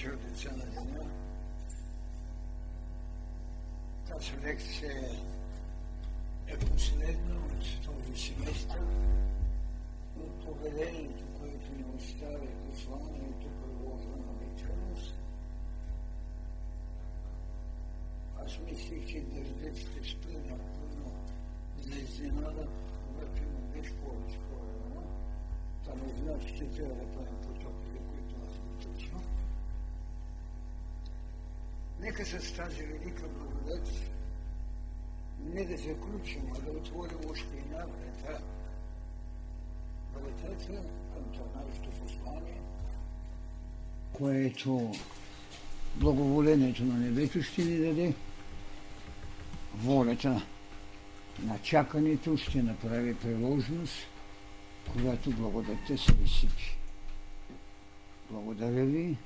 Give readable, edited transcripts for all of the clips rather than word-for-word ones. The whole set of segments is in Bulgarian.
чуждеца на деня. Тази лекция е последна от този семестър, от поведението, което ни оставя посланието продължена вечерност. Аз мислих, че държавите спи на пълно за изненада, когато има без повече хора. Това не значи, че трябва да правим потопите, които нас не точно. Нека с тази велика благодат не да заключим, а да отворим още една врата. Вратата към Търнавското послание, което благоволението на небето ще ни даде, волята на чакането ще направи приложност, когато благодатта се изсипи. Благодаря ви,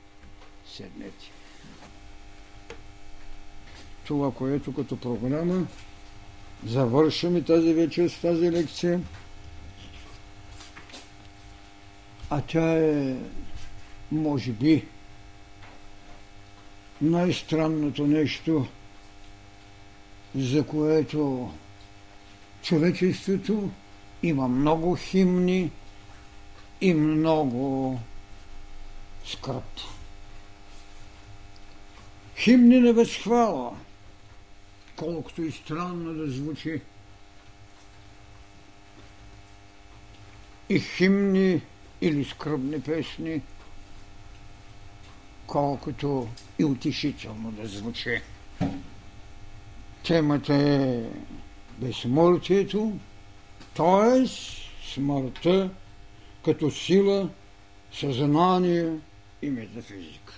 седнете. Това, което като програма завършваме тази вечер с тази лекция, а тя е, може би, най-странното нещо, за което човечеството има много химни и много скръб. Химни на възхвала, колкото и странно да звучи, и химни или скръбни песни, колкото и утешително да звучи. Темата е безсмъртието, т.е. смъртта като сила, съзнание и метафизика.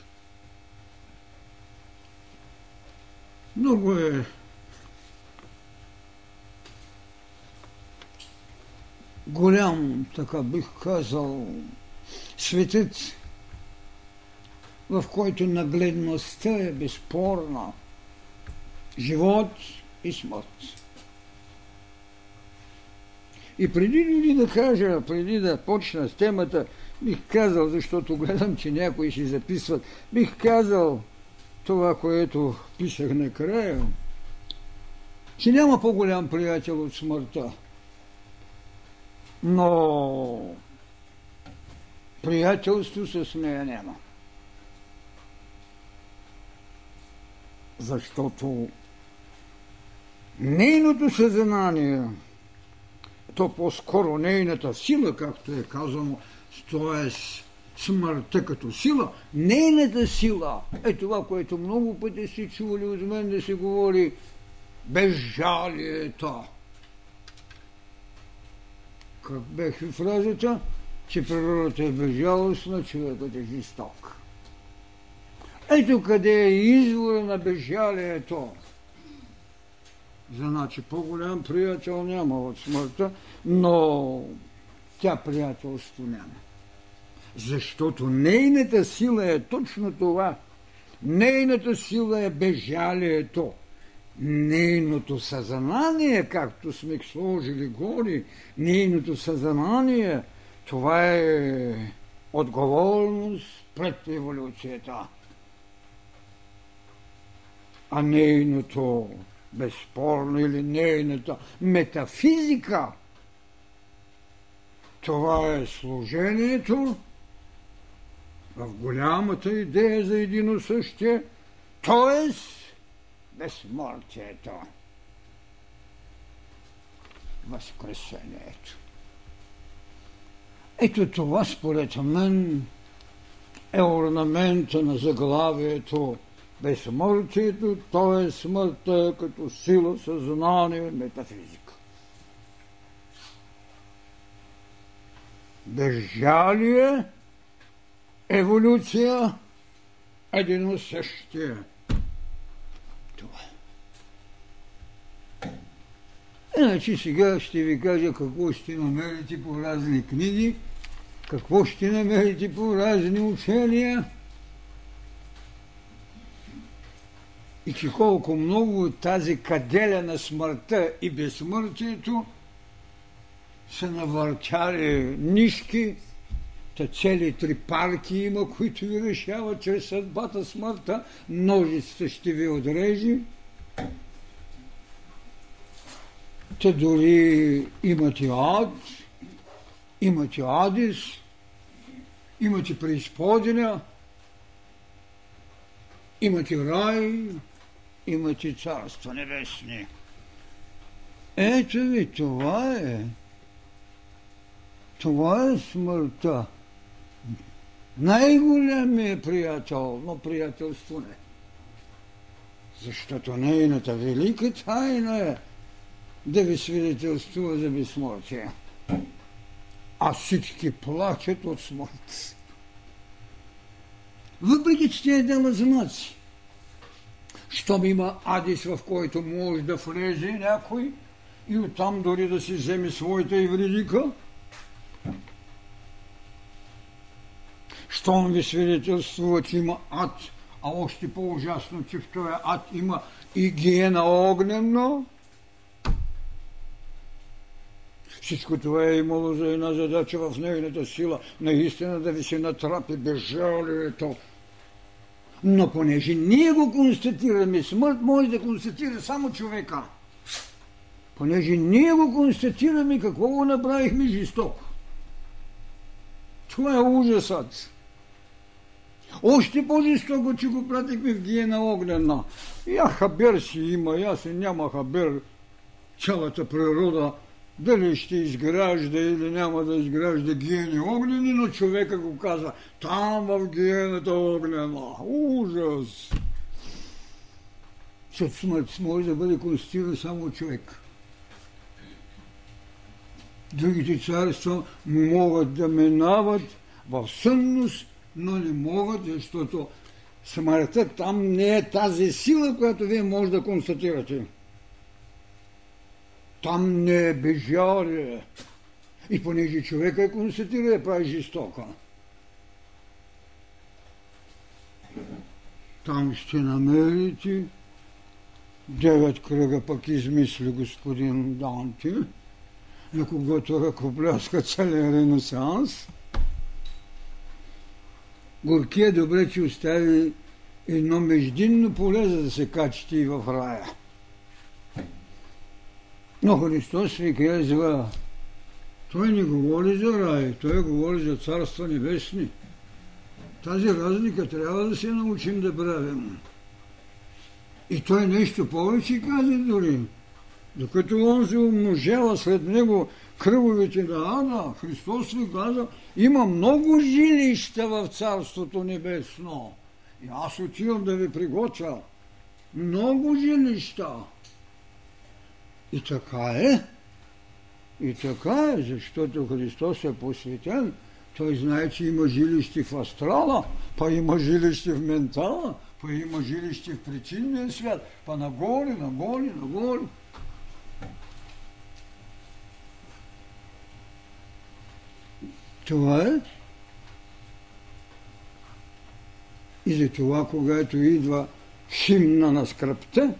Много е голям, така бих казал, светът, в който нагледността е безспорна. Живот и смърт. И преди да почна с темата, бих казал, защото гледам, че някои си записват, бих казал това, което писах накрая, че няма по-голям приятел от смъртта. Но приятелство с нея няма. Защото нейното съзнание, то по-скоро нейната сила, както е казано, т.е. смъртта като сила, нейната сила е това, което много пъти сте чували от мен да се говори безжалието. Как беше фразата, че природата е безжалостна, човекът е жесток. Ето къде е извора на безжалието. Значи по-голям приятел няма от смъртта, но тя приятелство няма. Защото нейната сила е точно това. Нейната сила е безжалието. Нейното съзнание, както сме сложили горе, нейното съзнание, това е отговорност пред еволюцията. А нейното безспорно или нейната метафизика, това е служението в голямата идея за едино същие, т.е. безсмъртието, възкресението. Ето това според мен е орнамента на заглавието безсмъртието, т.е. смъртта като сила, съзнание, метафизика. Безжалие, еволюция, едно същие. Това. Иначе сега ще ви кажа какво ще намерите по разни книги, какво ще намерите по разни учения, и че колко много от тази каделя на смъртта и безсмъртието са навъртяли нишки цели три парки има, които ви решават чрез съдбата, смъртта, ножицата ще ви отрежи. Те дори имате ад, имате адис, имате преизподиня, имате рай, имате царство небесни. Ето ви, това е. Това е смъртта. Най-големият приятел, но приятелство не. Защото нейната велика тайна е да ви свидетелствува за безсмъртие. А всички плачат от смърт. Въпреки че тя е дала знаци, щом има адис, в който може да влезе някой и оттам дори да си вземе своята ивредика, щом ви свидетелствува, че има ад, а още по-ужасно, че в този ад има и гиена огненна. Всичко това е имало за една задача в нейната сила, наистина да ви се натрапи безжалието. Но понеже ние го констатираме, смърт може да констатира само човека. Понеже ние го констатираме, какво го направихме жестоко. Това е ужасът. Още по-жестоко, че го пратихме в гиена огнена. Я хабер си има, я си няма хабер. Цялата природа дали ще изгражда или няма да изгражда гиени огнени, но човека го казва, там в гиената огнена. Ужас! Защото смърт може да бъде констатирана само човек. Другите царства могат да минават в сънност, но не могат, защото смъртта там не е тази сила, която вие може да констатирате. Там не е безжалие. И понеже човека е констатира, я прави жестока. Там ще намерите 9 кръга, пък измисли господин Данте, на когото ръкопляска целия Ренесанс. Горки е добре, че остави едно междинно поле, за да се качите и в рая. Но Христос ви казва, той не говори за рай, той говори за царства небесни. Тази разлика трябва да се научим да правим. И той нещо повече каза дори. Докато он се умножава след него кръговете на Ада, Христос ви каза, има много жилища в царството небесно. И аз отивам да ви приготвя много жилища. И така е, защото Христос е посветен. Той знае, че има жилище в астрала, па има жилище в ментала, па има жилище в причинния свят, па нагоре. Това е. И затова, когато идва химна на скръпта,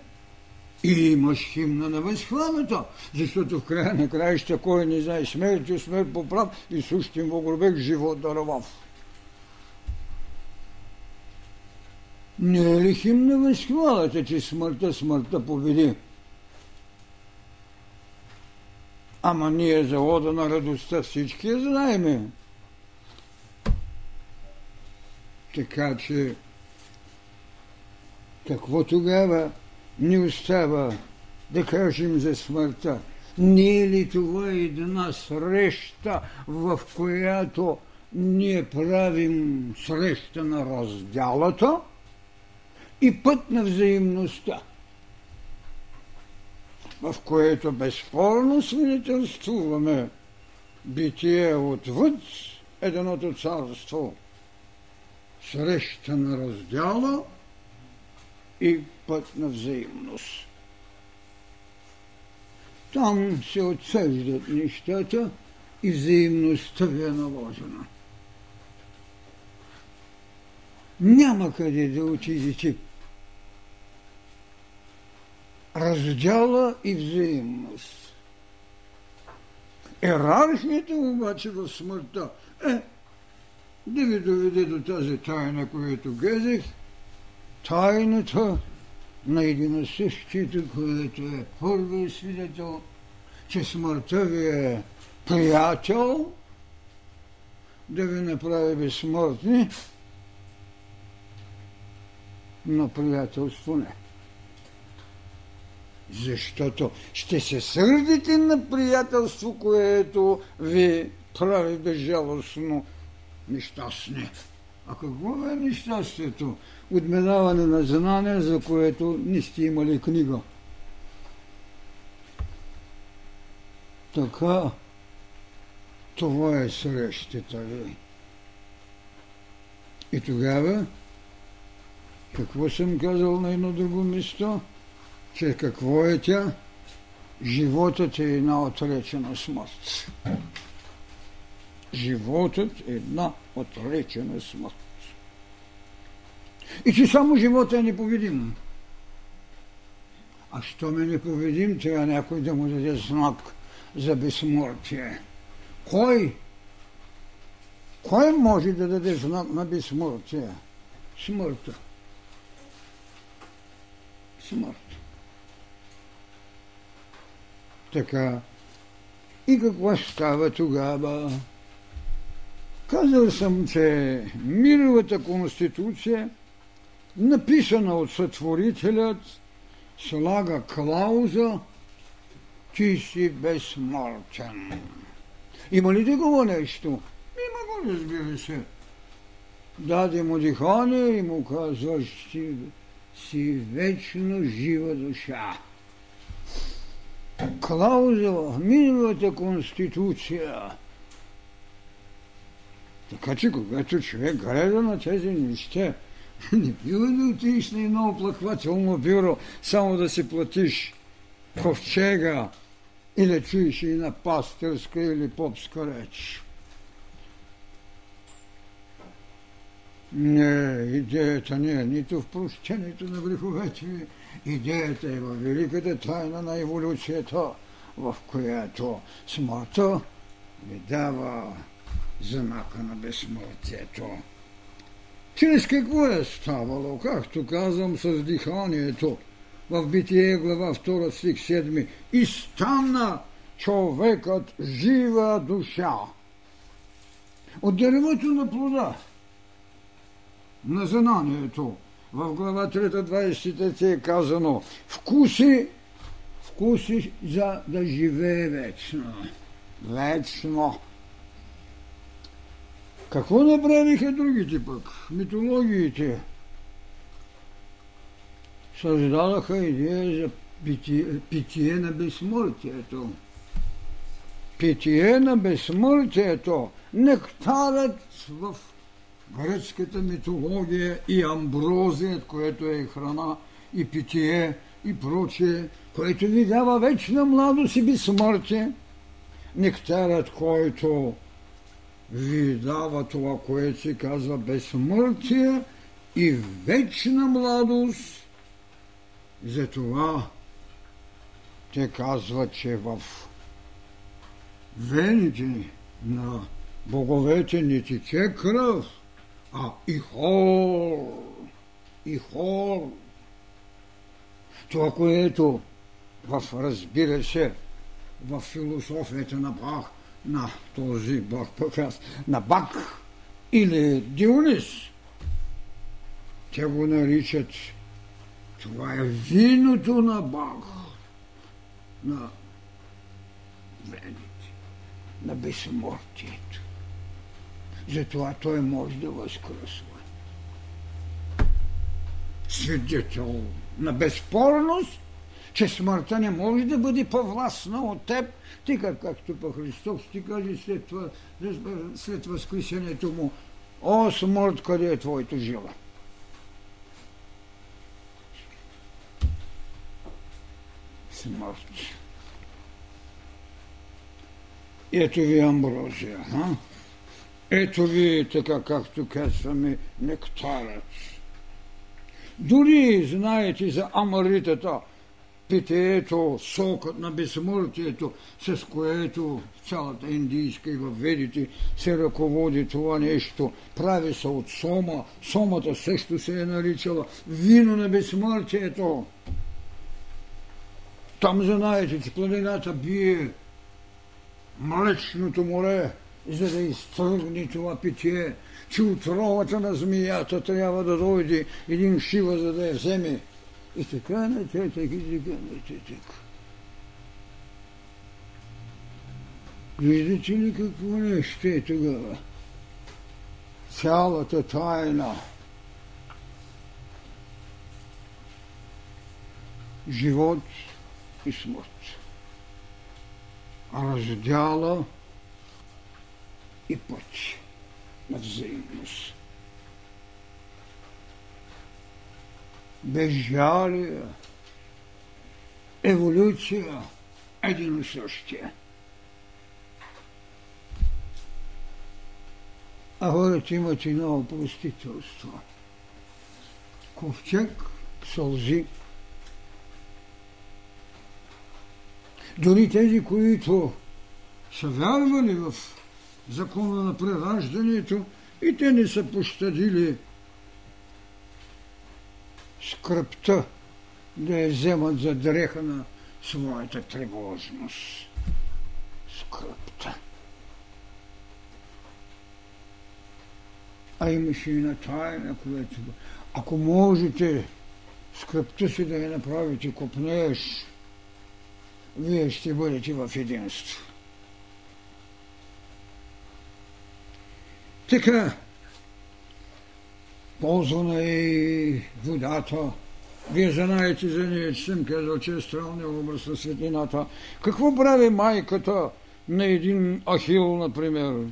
и имаш химна на възхвалата, защото в края на краища, кой не знае смертю, смерть поправ, и сущим во гробех живот даровав. Не е ли химна възхвалата, че смъртта победи? Ама ние завода на радостта всички я знаем. Така че, какво тогава не остава да кажем за смъртта? Не е ли това една среща, в която ние правим среща на разделата и път на взаимността, в което безспорно свидетелствуваме битие отвъд едното царство, среща на раздяла и път на взаимност. Там се отсъждат нещата и взаимността ви е наложена. Няма къде да отидете. Раздяла и взаимност. Йерархията обаче в смъртта е да ви доведе до тази тайна, която гледах, тайната на единосъщието, което е първият свидетел, че смъртта ви е приятел, да ви направи безсмъртни, но приятелство не. Защото ще се сърдите на приятелство, което ви прави безжалостно нещастни. А какво е нещастието? Отминаване на знание, за което не сте имали книга. Така, това е срещата ви. И тогава, какво съм казал на едно друго място? Че какво е тя? Животът е една отречена смърт. Животът е една отречена смърт. И че само живота е неповедим. А що ме неповедим, трябва някой да му даде знак за безсмъртие. Кой? Кой може да даде знак на безсмъртие? Смъртта. Смърт. Така. И какво става тогава? Казал съм, че мировата конституция, написана от Сътворителят, слага клауза ти си безсмъртен. Има ли такова нещо? Има го, разбира се. Даде му дихание и му казваш, си вечно жива душа. Клауза в миналата конституция. Така че, когато човек гледа на тези неща, не бива да отидеш на едно оплаквателно бюро, само да си платиш ковчега и да чуеш и на пастърска или попска реч. Не, идеята не е нито в прощението на греховете ви, идеята е във великата тайна на еволюцията, в която смъртта ви дава знака на безсмъртието. Чрез какво е ставало, както казвам, с диханието в Битие глава 2 стих 7 и стана човекът жива душа. От дървото на плода на знанието в глава 3 23 е казано вкуси за да живее вечно. Вечно. Какво направиха другите пък? Митологиите създадаха идея за питие на безсмъртието. Питие на безсмъртието, нектарът в гръцката митология и амброзият, което е храна и питие и прочее, което ви дава вечна младост и безсмъртие. Нектарът, който ви дава това, което се казва безсмъртие и вечна младост. Затова те казват, че в вените на боговете не тече кръв, а и хор. И хор. Това, което разбира се в философията на Бах, на този Бог показ, на Бак или Дионис. Те го наричат, това е виното на Бак, на вените, на безсмъртието. Затова той може да възкръсва. Свидетел на безспорност, че смъртта не може да бъде повластна от теб, така както по Христос ти каже след възкресението му: о, смърт, къде е твоето жила? Смърт. Ето ви амброзия. А? Ето ви, така както казваме, нектарът. Дори знаете за амаритата, питието, сокът на безсмъртието, с което цялата индийска и във ведите се ръководи това нещо. Прави се от сома, сомата също се е наричала вино на безсмъртието. Там знаете, че планината бие Млечното море, за да изтръгне това питие, че отровата на змията трябва да дойде един Шива, за да я вземе. И така нататък, и така нататък. Виждате ли какво нещо е тогава? Цялата тайна. Живот и смърт. Раздяла и път на взаимност. Безжалие, еволюция, един и същия. А хората имат и ново простителство. Ковчег сълзи. Дори тези, които са вярвали в закона на прераждането, и те не са пощадили скръпта да я вземат за дреха на своята тревожност. Скръпта. А имаше и на тайна, която... Ако можете скръпта си да я направите копнеш, вие ще бъдете в единство. Така, ползвана е и водата. Вие знаете за нея, че съм казал, че е странния образ на светлината. Какво прави майката на един Ахил, например?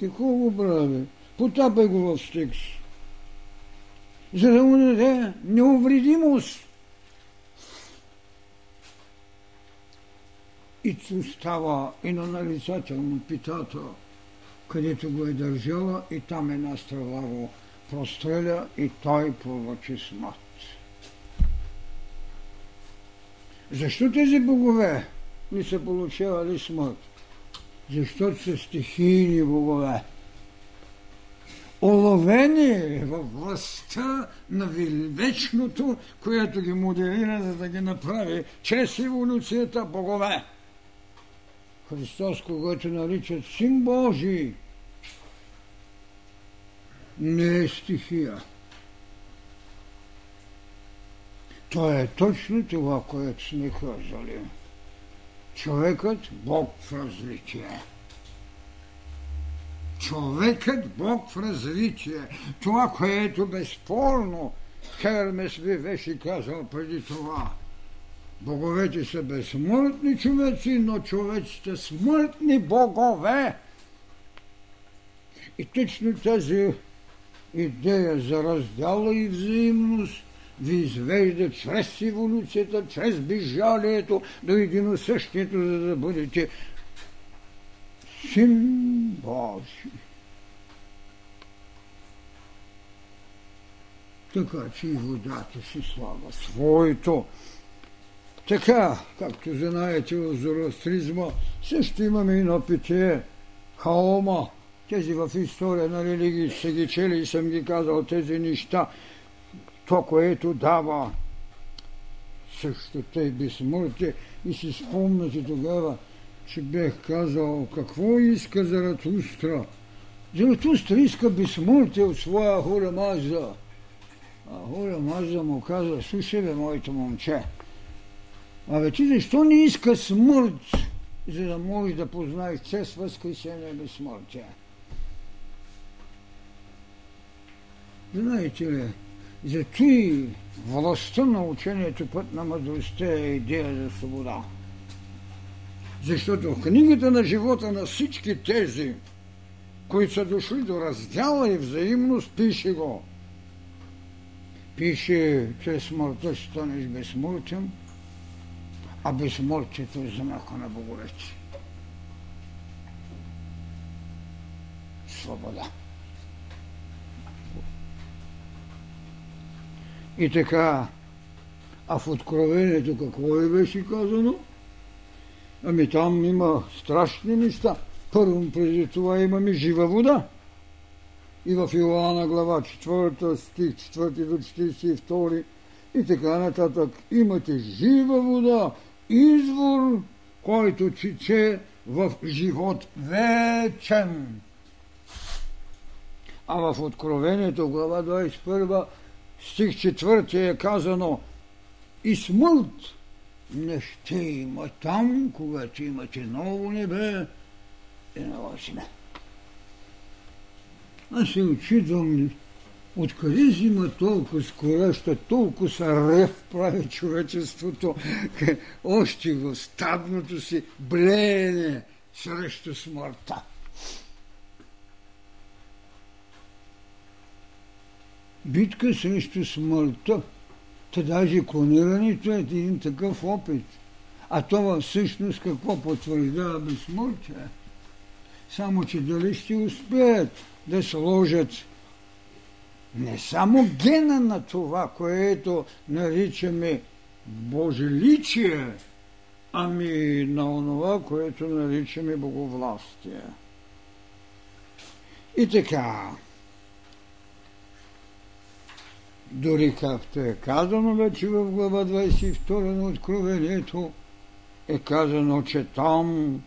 Какво го прави? Потапай го в Стикс. За да му даде неувредимост. И остава и на нарицателно питата, където го е държала, и там една стрела го простреля и той повлачи смърт. Защо тези богове не са получавали смърт? Защото са стихийни богове. Оловени във властта на вечното, което ги моделира, за да ги направи чрез еволюцията богове. Христос, когато наричат Син Божий, не е стихия. Той е точно това, което сме казали. Човекът Бог в различие. Човекът Бог в развитие. Това, което безспорно Хермес ви беше казал преди това. Боговете са безсмъртни човеци, но човеците смъртни богове. И точно тази идея за раздяла и взаимност ви извежда чрез еволюцията, чрез безжалието до единосъщието, за да бъдете Син Божий. Така че и водата си слава своето. Така, както знаете в зороастризма, също имаме и на питие хаома. Тези в история на религии са ги чели и съм ги казал тези неща. То, което дава също тъй безсмъртие. И си спомняте тогава, че бях казал какво иска Заратустра. Заратустра иска безсмъртие от своя Ахура Мазда. Ахура Мазда му каза: слушай бе, моето момче, абе ти защо не иска смърт, за да можеш да познаеш чрез възкресение безсмъртие? Знаете ли, за той властта на учението път на мъдростта е идея за свобода. Защото в книгата на живота на всички тези, които са дошли до раздяла и взаимност, пише го. Пише, че смъртта ще станеш безсмъртен, а безсмъртието е знака на боговете. Свобода. И така, А в Откровението какво ли беше казано? Ами там има страшни неща. Първо преди това имаме жива вода. И в Иоанна глава 4, стих 4 до 42 и така нататък. Имате жива вода, извор, който тече в живот вечен. А в Откровението глава 21 стих 4 е казано: и смърт не ще има там, когато имате ново небе и нова земя. Аз се очитвам, откъде взима толкова скореща, толкова рев прави човечеството, още в стадното си блеене срещу смъртта. Битка срещу смъртта. Та даже клонирането е един такъв опит. А това всъщност какво потвърждава безсмъртие? Само че дали ще успеят да сложат не само гена на това, което наричаме божеличие, ами на онова, което наричаме боговластие. И така, дори както е казано вече в глава 22 на Откровението, е казано, че там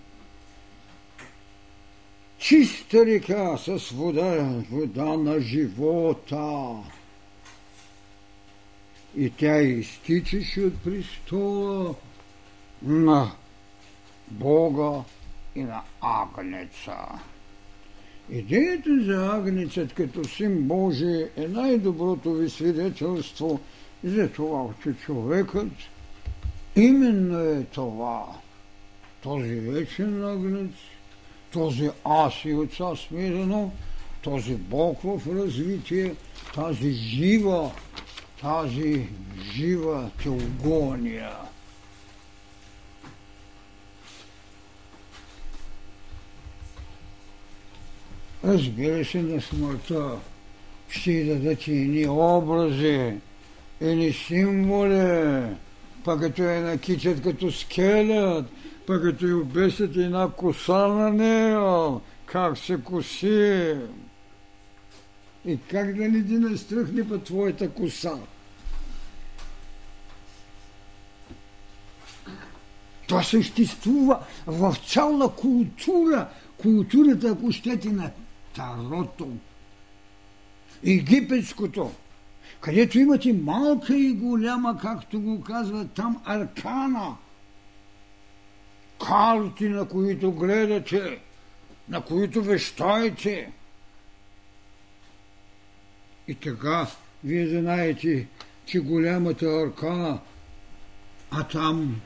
чиста река с вода, вода на живота. И тя изтичаше от престола на Бога и на Агнеца. Идеята за Агнецът като Син Божий е най-доброто ви свидетелство за това, че човекът именно е това. Този вечен Агнец, този Аз и Отца смирено, този Бог в развитие, тази жива теогония. Разбира се, на смъртта ще й дадат едни образи, едни символи, пък като я накичат като скелят, пък като й обесят една коса на нея, как се коси и как да не ти настръхне по твоята коса. Това съществува в цяла култура, културата, ако щете, на Тарото, египетското, където имате малка и голяма, както го казват там, аркана. Карти, на които гледате, на които вещаете. И така, вие знаете, че голямата аркана, а там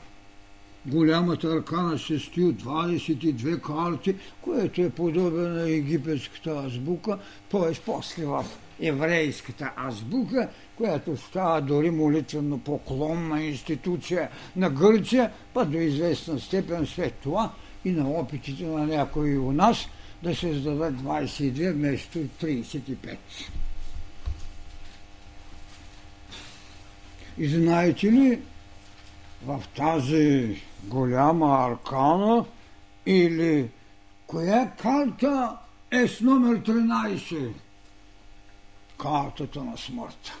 голямата аркана се състои от 22 карти, което е подобно на египетската азбука, т.е. после в еврейската азбука, която става дори молитвено поклонна институция на Гърция, па до известна степен след това и на опитите на някои у нас да се създадат 22 вместо 35. И знаете ли, в тази голяма аркана, или коя карта е с номер 13? Картата на смъртта.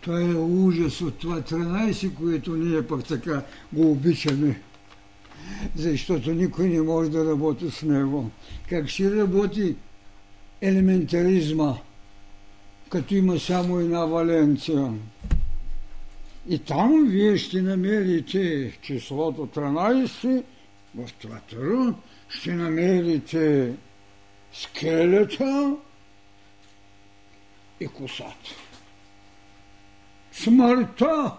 Това е ужас от това 13, което ние пък така го обичаме. Защото никой не може да работи с него. Как ще работи елементаризма, като има само една валенция? И там вие ще намерите числото 13, в това Таро ще намерите скелета и косата. Смъртта.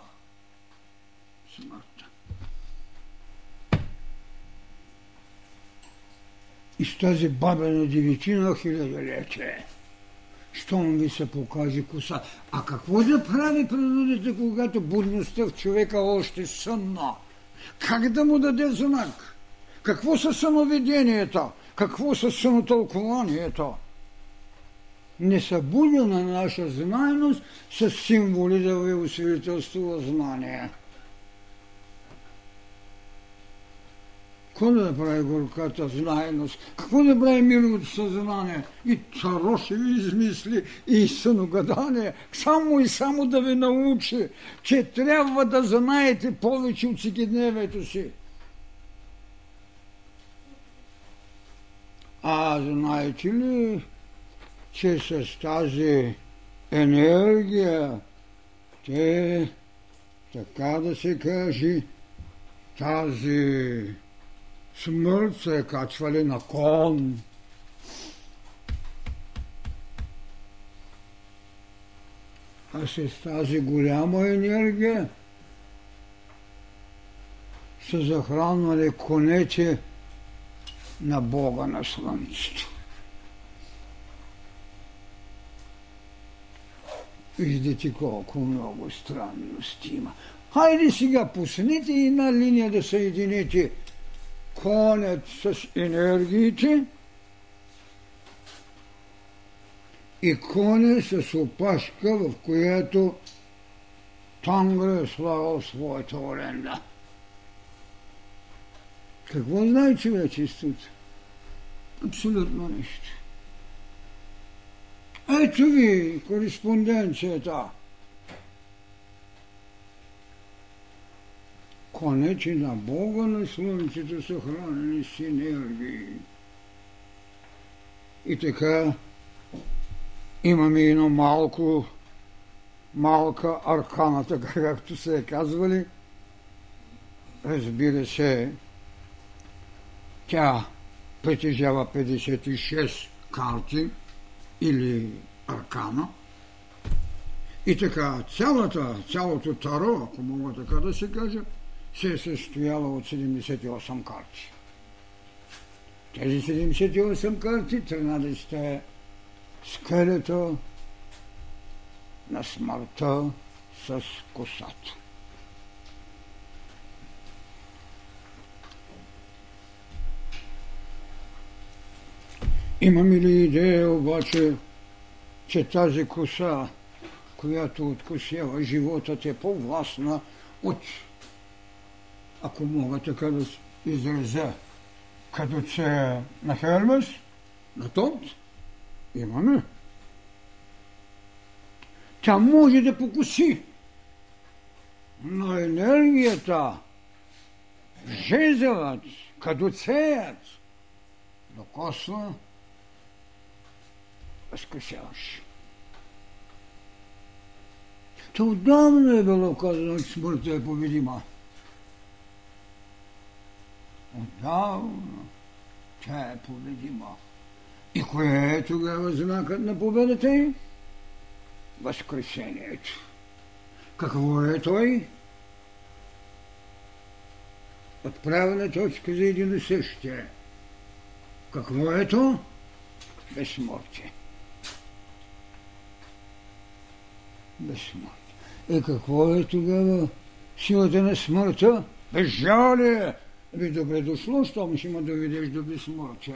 И с тази бабена деветина хилядолетие. Щом ви се покаже коса. А какво да прави природата, когато будността в човека още сънна? Как да му даде знак? Какво са съновиденията? Какво са сънотълкованието? несъбудена наша знайност с символи да ви освидетелствува знание. Какво да прави горката знайност? Какво да прави милото съзнание? И чарошеви измисли, и съногадание. Само и само да ви научи, че трябва да знаете повече от всекидневието си. А знаете ли, че с тази енергия те, така да се каже, тази смърт се е качвали на кон. А с тази голяма енергия са захранвали конете на Бога на Слънцето. Виждате колко много странности има. Хайде сега пуснете една линия да съедините конят с енергиите и коня с опашка, в която Тангра е слагал своята оренда. Какво знае човечеството? Абсолютно нищо. Ето ви кореспонденцията. Конете на Бога на Слънцето са хранени с енергии. И така имаме едно малка аркана, така както се е казвали. Разбира се, тя притежава 56 карти или аркана. И така цялото таро, ако мога така да се каже, се е състояла от 78 карти. Тези 78 карти, 13 е скелета на смъртта с косата. Имаме ли идея обаче, че тази коса, която откосява животът, е по-властна от, ако мога така да изразя, като це на Хермес, на Тот, имаме. Тя може да покуси, но енергията, жезелът, като цеят, докосва възкосяваш. То отдавна е било казано, че смъртта е победима. Отдавна тя е победима. И кое е тогава знакът на победата ѝ? Възкресението. Какво е той? Отправена точка за един и същия. Какво е то? Безсмъртие. Безсмърт. И какво е тогава силата на смъртта? Безжалие! Би добре дошло, щом ще ме доведеш до безсмъртие.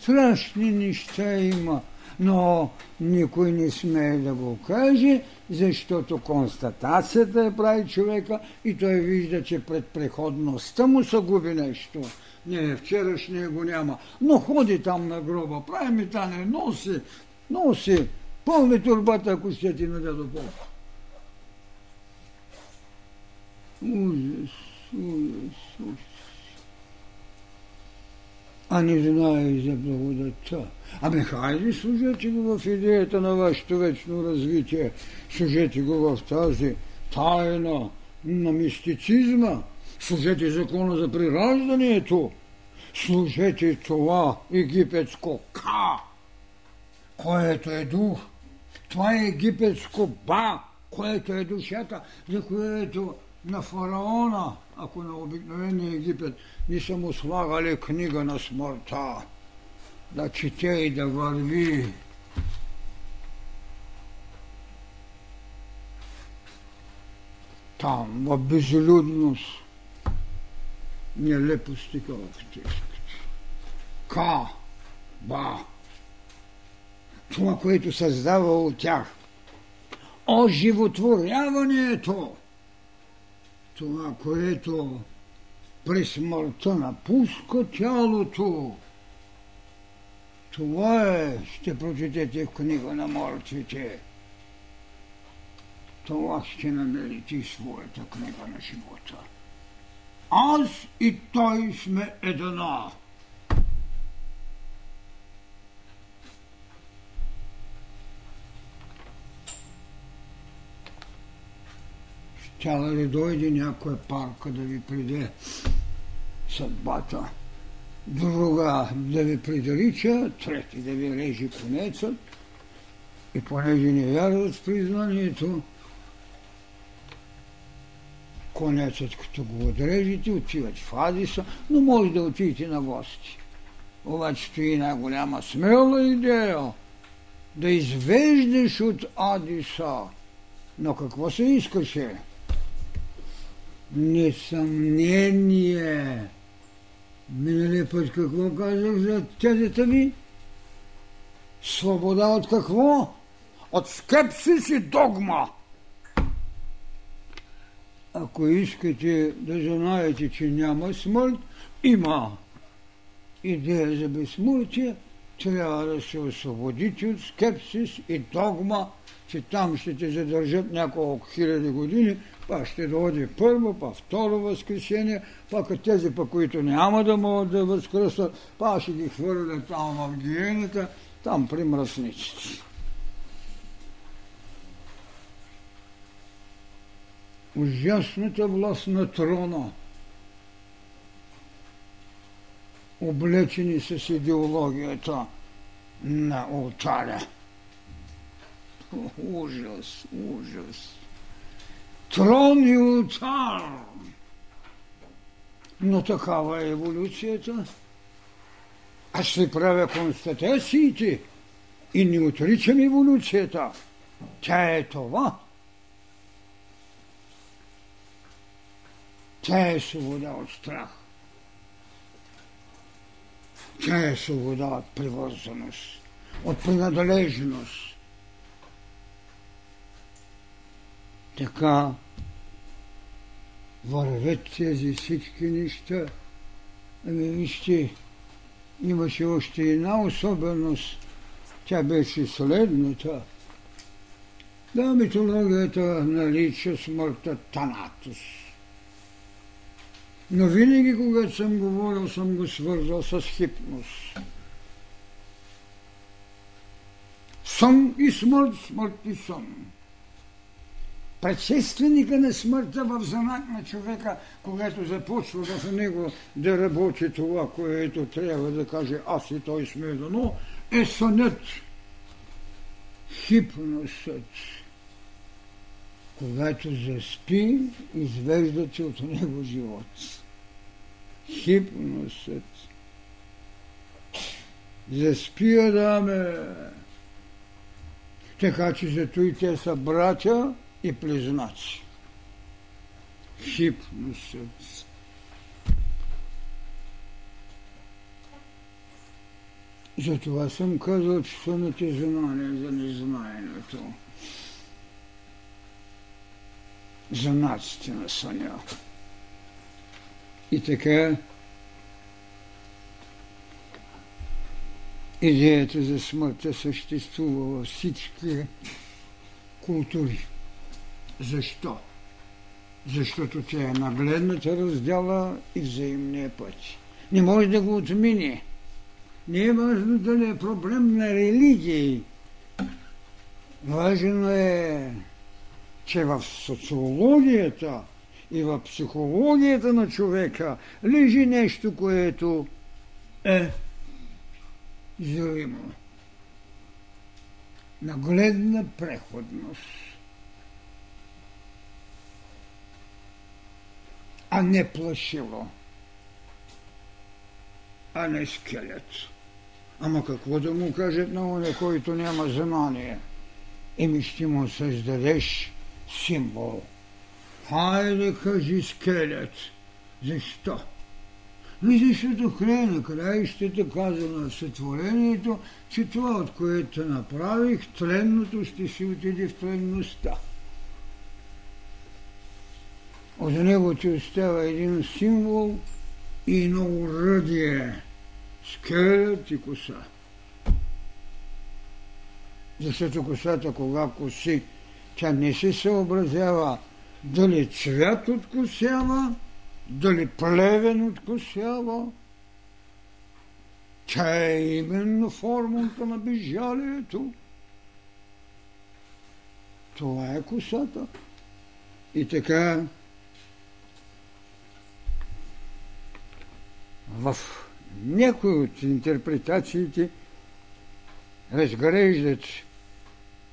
Страшни неща има, но никой не смее да го каже, защото констатацията я прави човека и той вижда, че пред преходността му се губи нещо. Не, вчерашния го няма, но ходи там на гроба, прави метане, носи, пълни турбата, ако ще ти на дядо Бог. Ужас. А не знае за благодата. Ами хайде, служете го в идеята на вашето вечно развитие. Служете го в тази тайна на мистицизма. Служете закона за прераждането. Служете това египетско ка, което е дух. Това е египетско ба, което е душата, за което на фараона, ако на обикновения Египет, не са му слагали книга на смъртта, да чете и да върви. Там, в безлюдност, нелепости, както искате. Каба. Това, което създава от тях. Оживотворяването. Това, което при смъртта напуска тялото. Това е, ще прочетете в книга на мъртвите. Това ще намерите своята книга на живота. Аз и той сме едно. Щяла ли дойде някоя парка да ви приде съдбата? Друга да ви предрича, трети да ви режи конецът, и понеже не вярват в признанието, конецът като го отрежете, отивате в Адиса, но може да отидете на гости. Обаче стои една голяма смела идея да извеждаш от Адиса, но какво се искаше? Несъмнение. Миналия път какво казах за тезата ви? Свобода от какво? От скепсис и догма. Ако искате да знаете, че няма смърт, има идея за безсмъртие, трябва да се освободите от скепсис и догма, че там ще те задържат няколко хиляди години, па ще дойде първо, па второ възкресение, пака тези, па които няма да могат да възкръснат, па ще ги хвърлят там в гиената, там при мръсниците. Ужасната власт на трона, облечени с идеологията на олтаря. Ужас, ужас. Трон и олтар. Но такава е еволюцията. Аз ще правя констатациите и не отричам еволюцията. Тя е това. Тя е свобода от страх. Тя е свобода от привързаност, от принадлежност. Така вървят тези всички неща. Ами вижте, имаше още една особеност. Тя беше следната. Да, митологията нарича смъртта Танатос. Но винаги, когато съм говорил, съм го свързвал с хипноз. Сън и смърт, смърт и сън. Предшественика на смъртта в знак на човека, когато започва в него да работи това, което трябва да каже аз и той сме едно, е сънът, хипносът. Когато заспи, извеждате от него живот. Хипносът. Заспи, Адаме. Така че зато и те са братя и близнаци. Хипносът. Затова съм казал, че сънът е знание за незнанието. Знаците на съня. И така идеята за смъртта съществува във всички култури. Защо? Защото тя е нагледната раздела и взаимния път. Не може да го отмине. Не е важно дали е проблем на религии. Важно е, че в социологията и в психологията на човека лежи нещо, което е зримо. Нагледна преходност. А не плашило. А не скелет. Ама какво да му кажат на оне, който няма знание? Еми ще му създадеш символ. Хайде, кажи скелет. Защо? И защото в края на краищата каза на сътворението, че това, от което направих, тленното ще си отиде в тленността. От него ти остава един символ и едно оръдие – скелет и коса. Защото косата, кога коси, тя не се съобразява дали цвят откосява, дали плевен откосява. Тя е именно формулата на безжалието. Това е косата. И така, в някои от интерпретациите разгреждат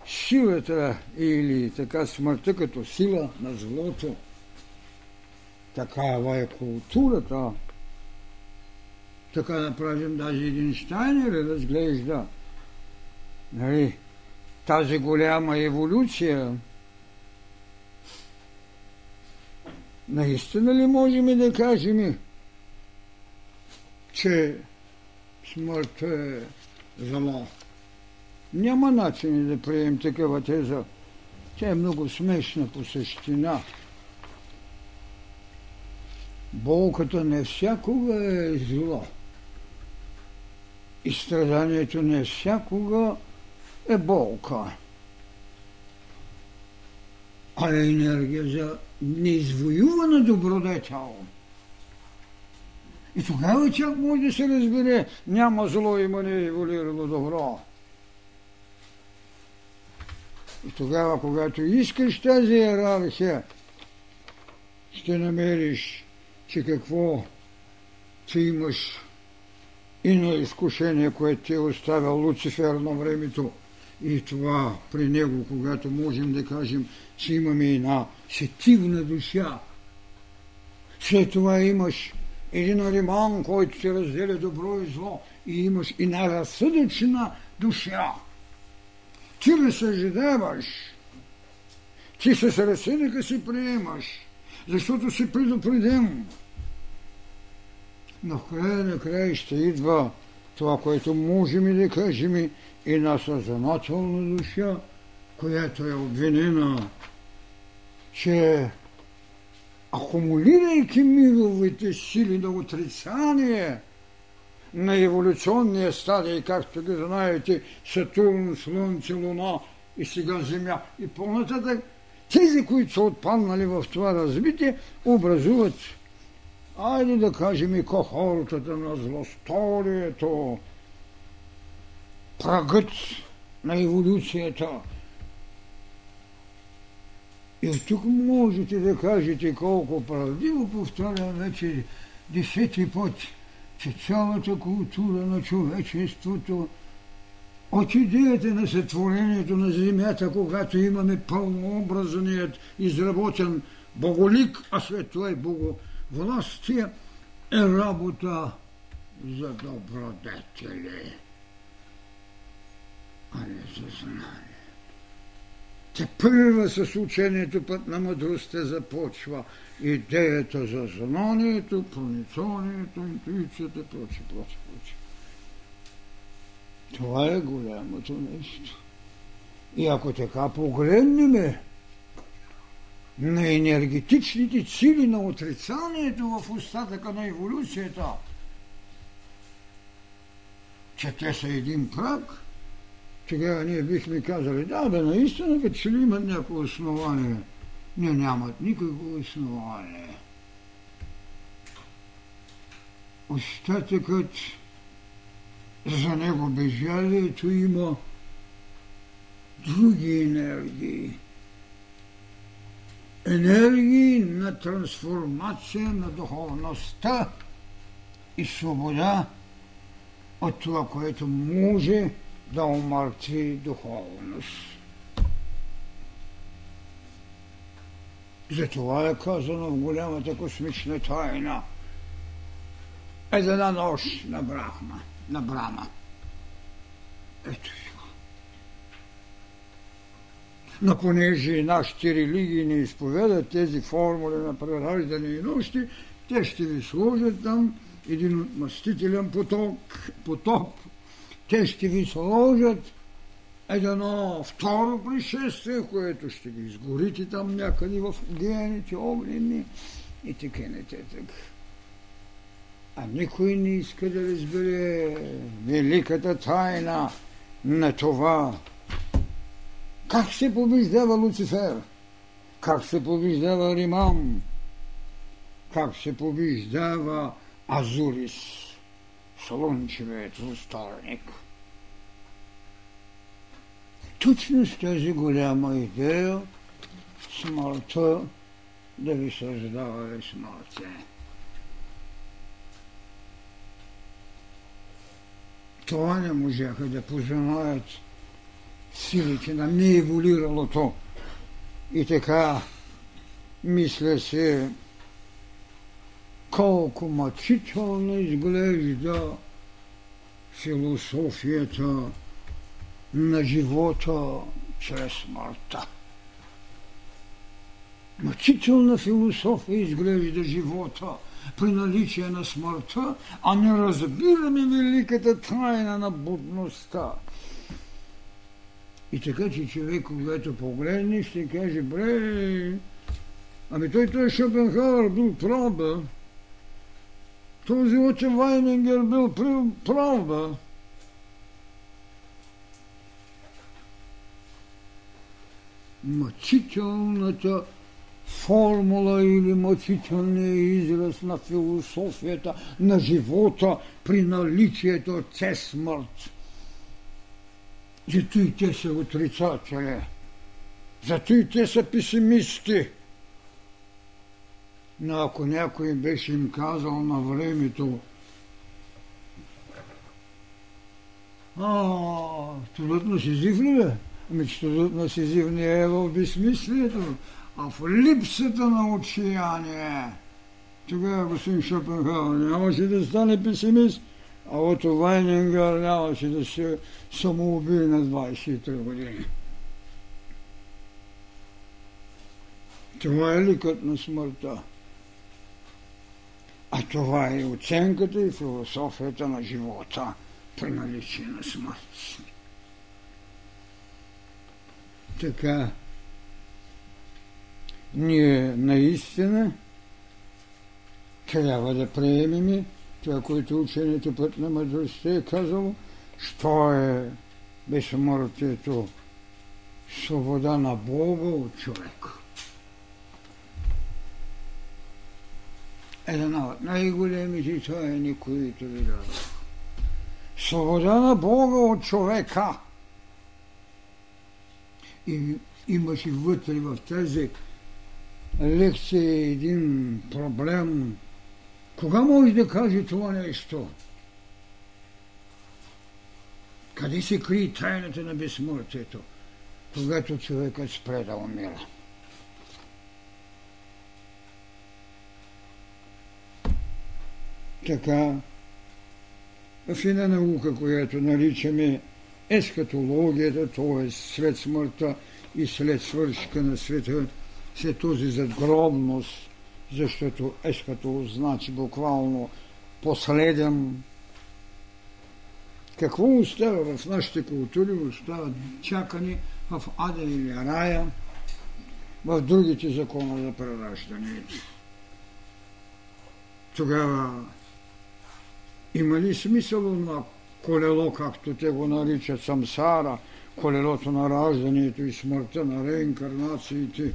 силата или така смъртта като сила на злото. Такава е културата. Така да правим, даже Единщайнер разглежда, нали, тази голяма еволюция. Наистина ли можем да кажем, че смърт е зло? Няма начин да приемем такава теза. Тя е много смешна по същина. Болката не всякога е зло. И страданието не всякога е болка. А е енергия за неизвоювана добродетел. И тогава чак може да се разбере, няма зло, има не е еволюирало добро. И тогава, когато искаш тази иерархия, ще намериш, че какво ти имаш и на изкушение, което ти е оставил Луцифер на времето. И това при него, когато можем да кажем, че имаме една сетивна душа. След това имаш един риман, който ти разделя добро и зло, и имаш една разсъдъчна душа. Ти разсъждаваш, ти с разсъдъка си приемаш, защото си предупреден. Но в края на края ще идва това, което можем да кажем, една съзнателна душа, която е обвинена, че акумулирайки мировите сили на отрицание на еволюционния стадий, както ги знаете, Сатурн, Слънце, Луна и сега Земя и по-нататък, тези, които са отпаднали в това развитие, образуват, айде да кажем, и кохортата на злосторието, прагът на еволюцията. И от тук можете да кажете колко правдиво, повторям вече 10-ти път, че цялата култура на човечеството от идеята на сътворението на Земята, когато имаме пълнообразният, изработен боголик, а след това и боговластие, е работа за добродетели, а не за знание. Те първа с учението път на мъдростта започва идеята за знанието, проницанието, интуицията, прочее. Това е голямото нещо. И ако така погледнем на енергетичните сили на отрицанието в остатъка на еволюцията, че те са един прак, тогава ние бихме казали, да, наистина, като че ли имат някакво основание. Не, нямат никакво основание. Остатъкът, за него безжалието, има други енергии. Енергии на трансформация на духовността и свобода от това, което може да умъртви духовност. Затова е казано в голямата космична тайна. Една нощ на Брахма, на Брама. Ето сега. Но понеже нашите религии не изповедат тези формули на прераждане и нощи, те ще ви сложат там един мъстителен потоп. Те ще ви сложат едно второ пришествие, което ще ги изгорите там някъде в гените огнени и така нататък. А никой не иска да разбере великата тайна на това. Как се побеждава Луцифер? Как се побеждава Риман? Как се побеждава Азурис, слънчевият застарник? Точно с тази голяма идея смъртта да ви създава смъртта. Това не можаха да познаят силите на нееволиралото. И така, мисля се, колко мъчително изглежда философията на живота чрез смъртта. Мъчителна философия изглежда живота при наличие на смъртта, а не разбираме великата тайна на будността. И така, че човек, когато погледне, ще каже: бре, ами той Шопенхауер бил прав, бе. Този Отто Вайнингер бил прав, бе. Мъчителната формула или мъчителния израз на философията на живота при наличието чрез смърт. Зато и те са отрицатели, зато и те са песимисти. Но ако някой беше им казал на времето: трудът на Сизиф ли бе? Ами че трудът на Сизиф не е в безсмислието, а в липсата на отчаяние. Тогава господин Шопенхауер нямаше да стане песимист, а Ото Вайнингер нямаше да се самоубие на 23 години. Това е ликът на смъртта. А това е оценката и философията на живота при наличие на смърт. Така, ние наистина трябва да приемем това, което учението Път на мъдростта е казало, що е безсмъртието — свобода на Бога от човека. Една от най-големите тайни, които ви дадох. Свобода на Бога от човека. И имаше вътре в тази лекция един проблем. Кога може да каже това нещо? Къде се крие тайната на безсмъртието? Когато човекът спре да умира. Така, в една наука, която наричаме ескатологията, т.е. след смъртта и след свършка на света, след този задгробност, защото ескато значи буквално последен. Какво остава в нашите култури? Остава чакане в ада или рая, в другите закона за прераждането. Тогава има ли смисъл на колело, както те го наричат самсара, колелото на раждането и смъртта, на реинкарнациите,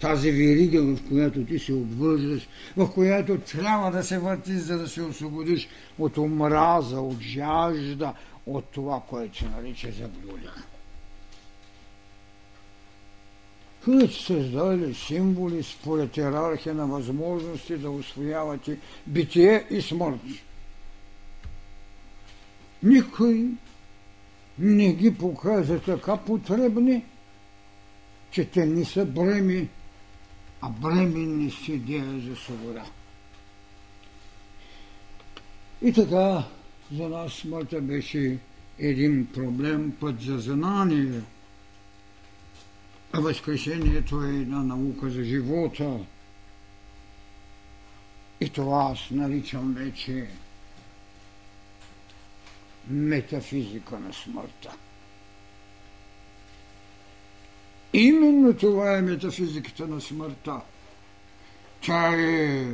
тази верига, в която ти се обвързваш, в която трябва да се въртиш, за да се освободиш от омраза, от жажда, от това, което се нарича заблуда? Хората създали символи според йерархия на възможности да усвоявате битие и смърт. Никой не ги показва така потребни, че те не са бреми, а бременни с идея за свобода. И така, за нас смъртта беше един проблем, път за знание, а възкресението е една наука за живота. И това аз наричам вече метафизика на смъртта. Именно това е метафизиката на смъртта. Тя е,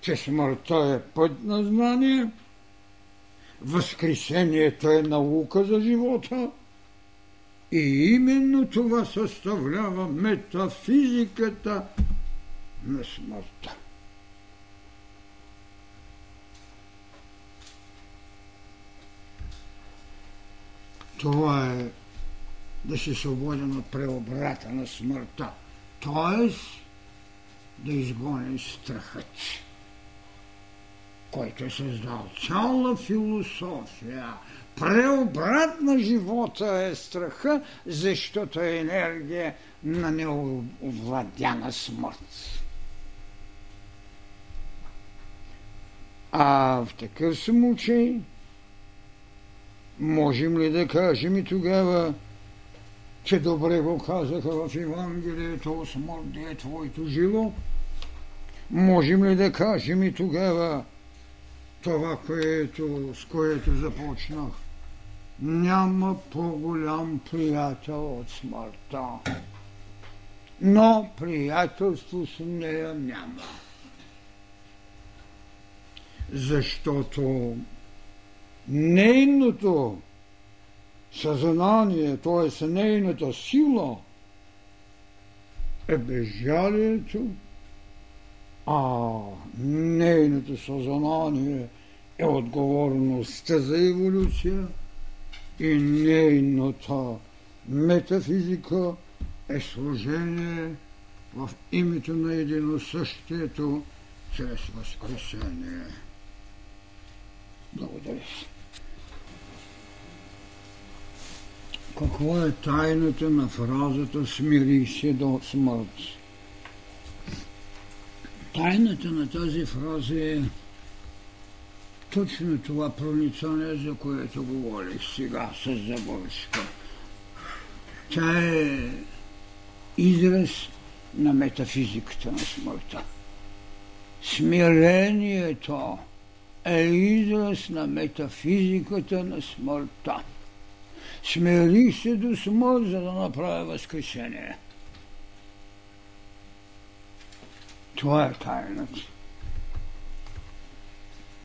че смъртта е път на знание, възкресението е наука за живота и именно това съставлява метафизиката на смъртта. Това е да си свободен от преобрата на смъртта, т.е. да изгоним страхът, който е създал цяла философия. Преобрат на живота е страха, защото е енергия на неовладяна смърт. А в такъв случай можем ли да кажем и тогава, че добре го казаха в Евангелието, смърт е твоето живо? Можем ли да кажем и тогава това, с което започнах? Няма по-голям приятел от смъртта, но приятелство с нея няма. Защото нейното съзнание, т.е. нейната сила е безжалието, а нейното съзнание е отговорността за еволюция и нейната метафизика е служение в името на единосъщието чрез възкресение. Благодаря си. Каква е тайната на фразата «Смири се до смърт»? Тайната на тази фраза е точно това проницание, за което говорих сега с Заборска. Тя е израз на метафизиката на смъртта. Смирението е израз на метафизиката на смъртта. Смирих се до смърт, за да направя възкресение. Това е тайната.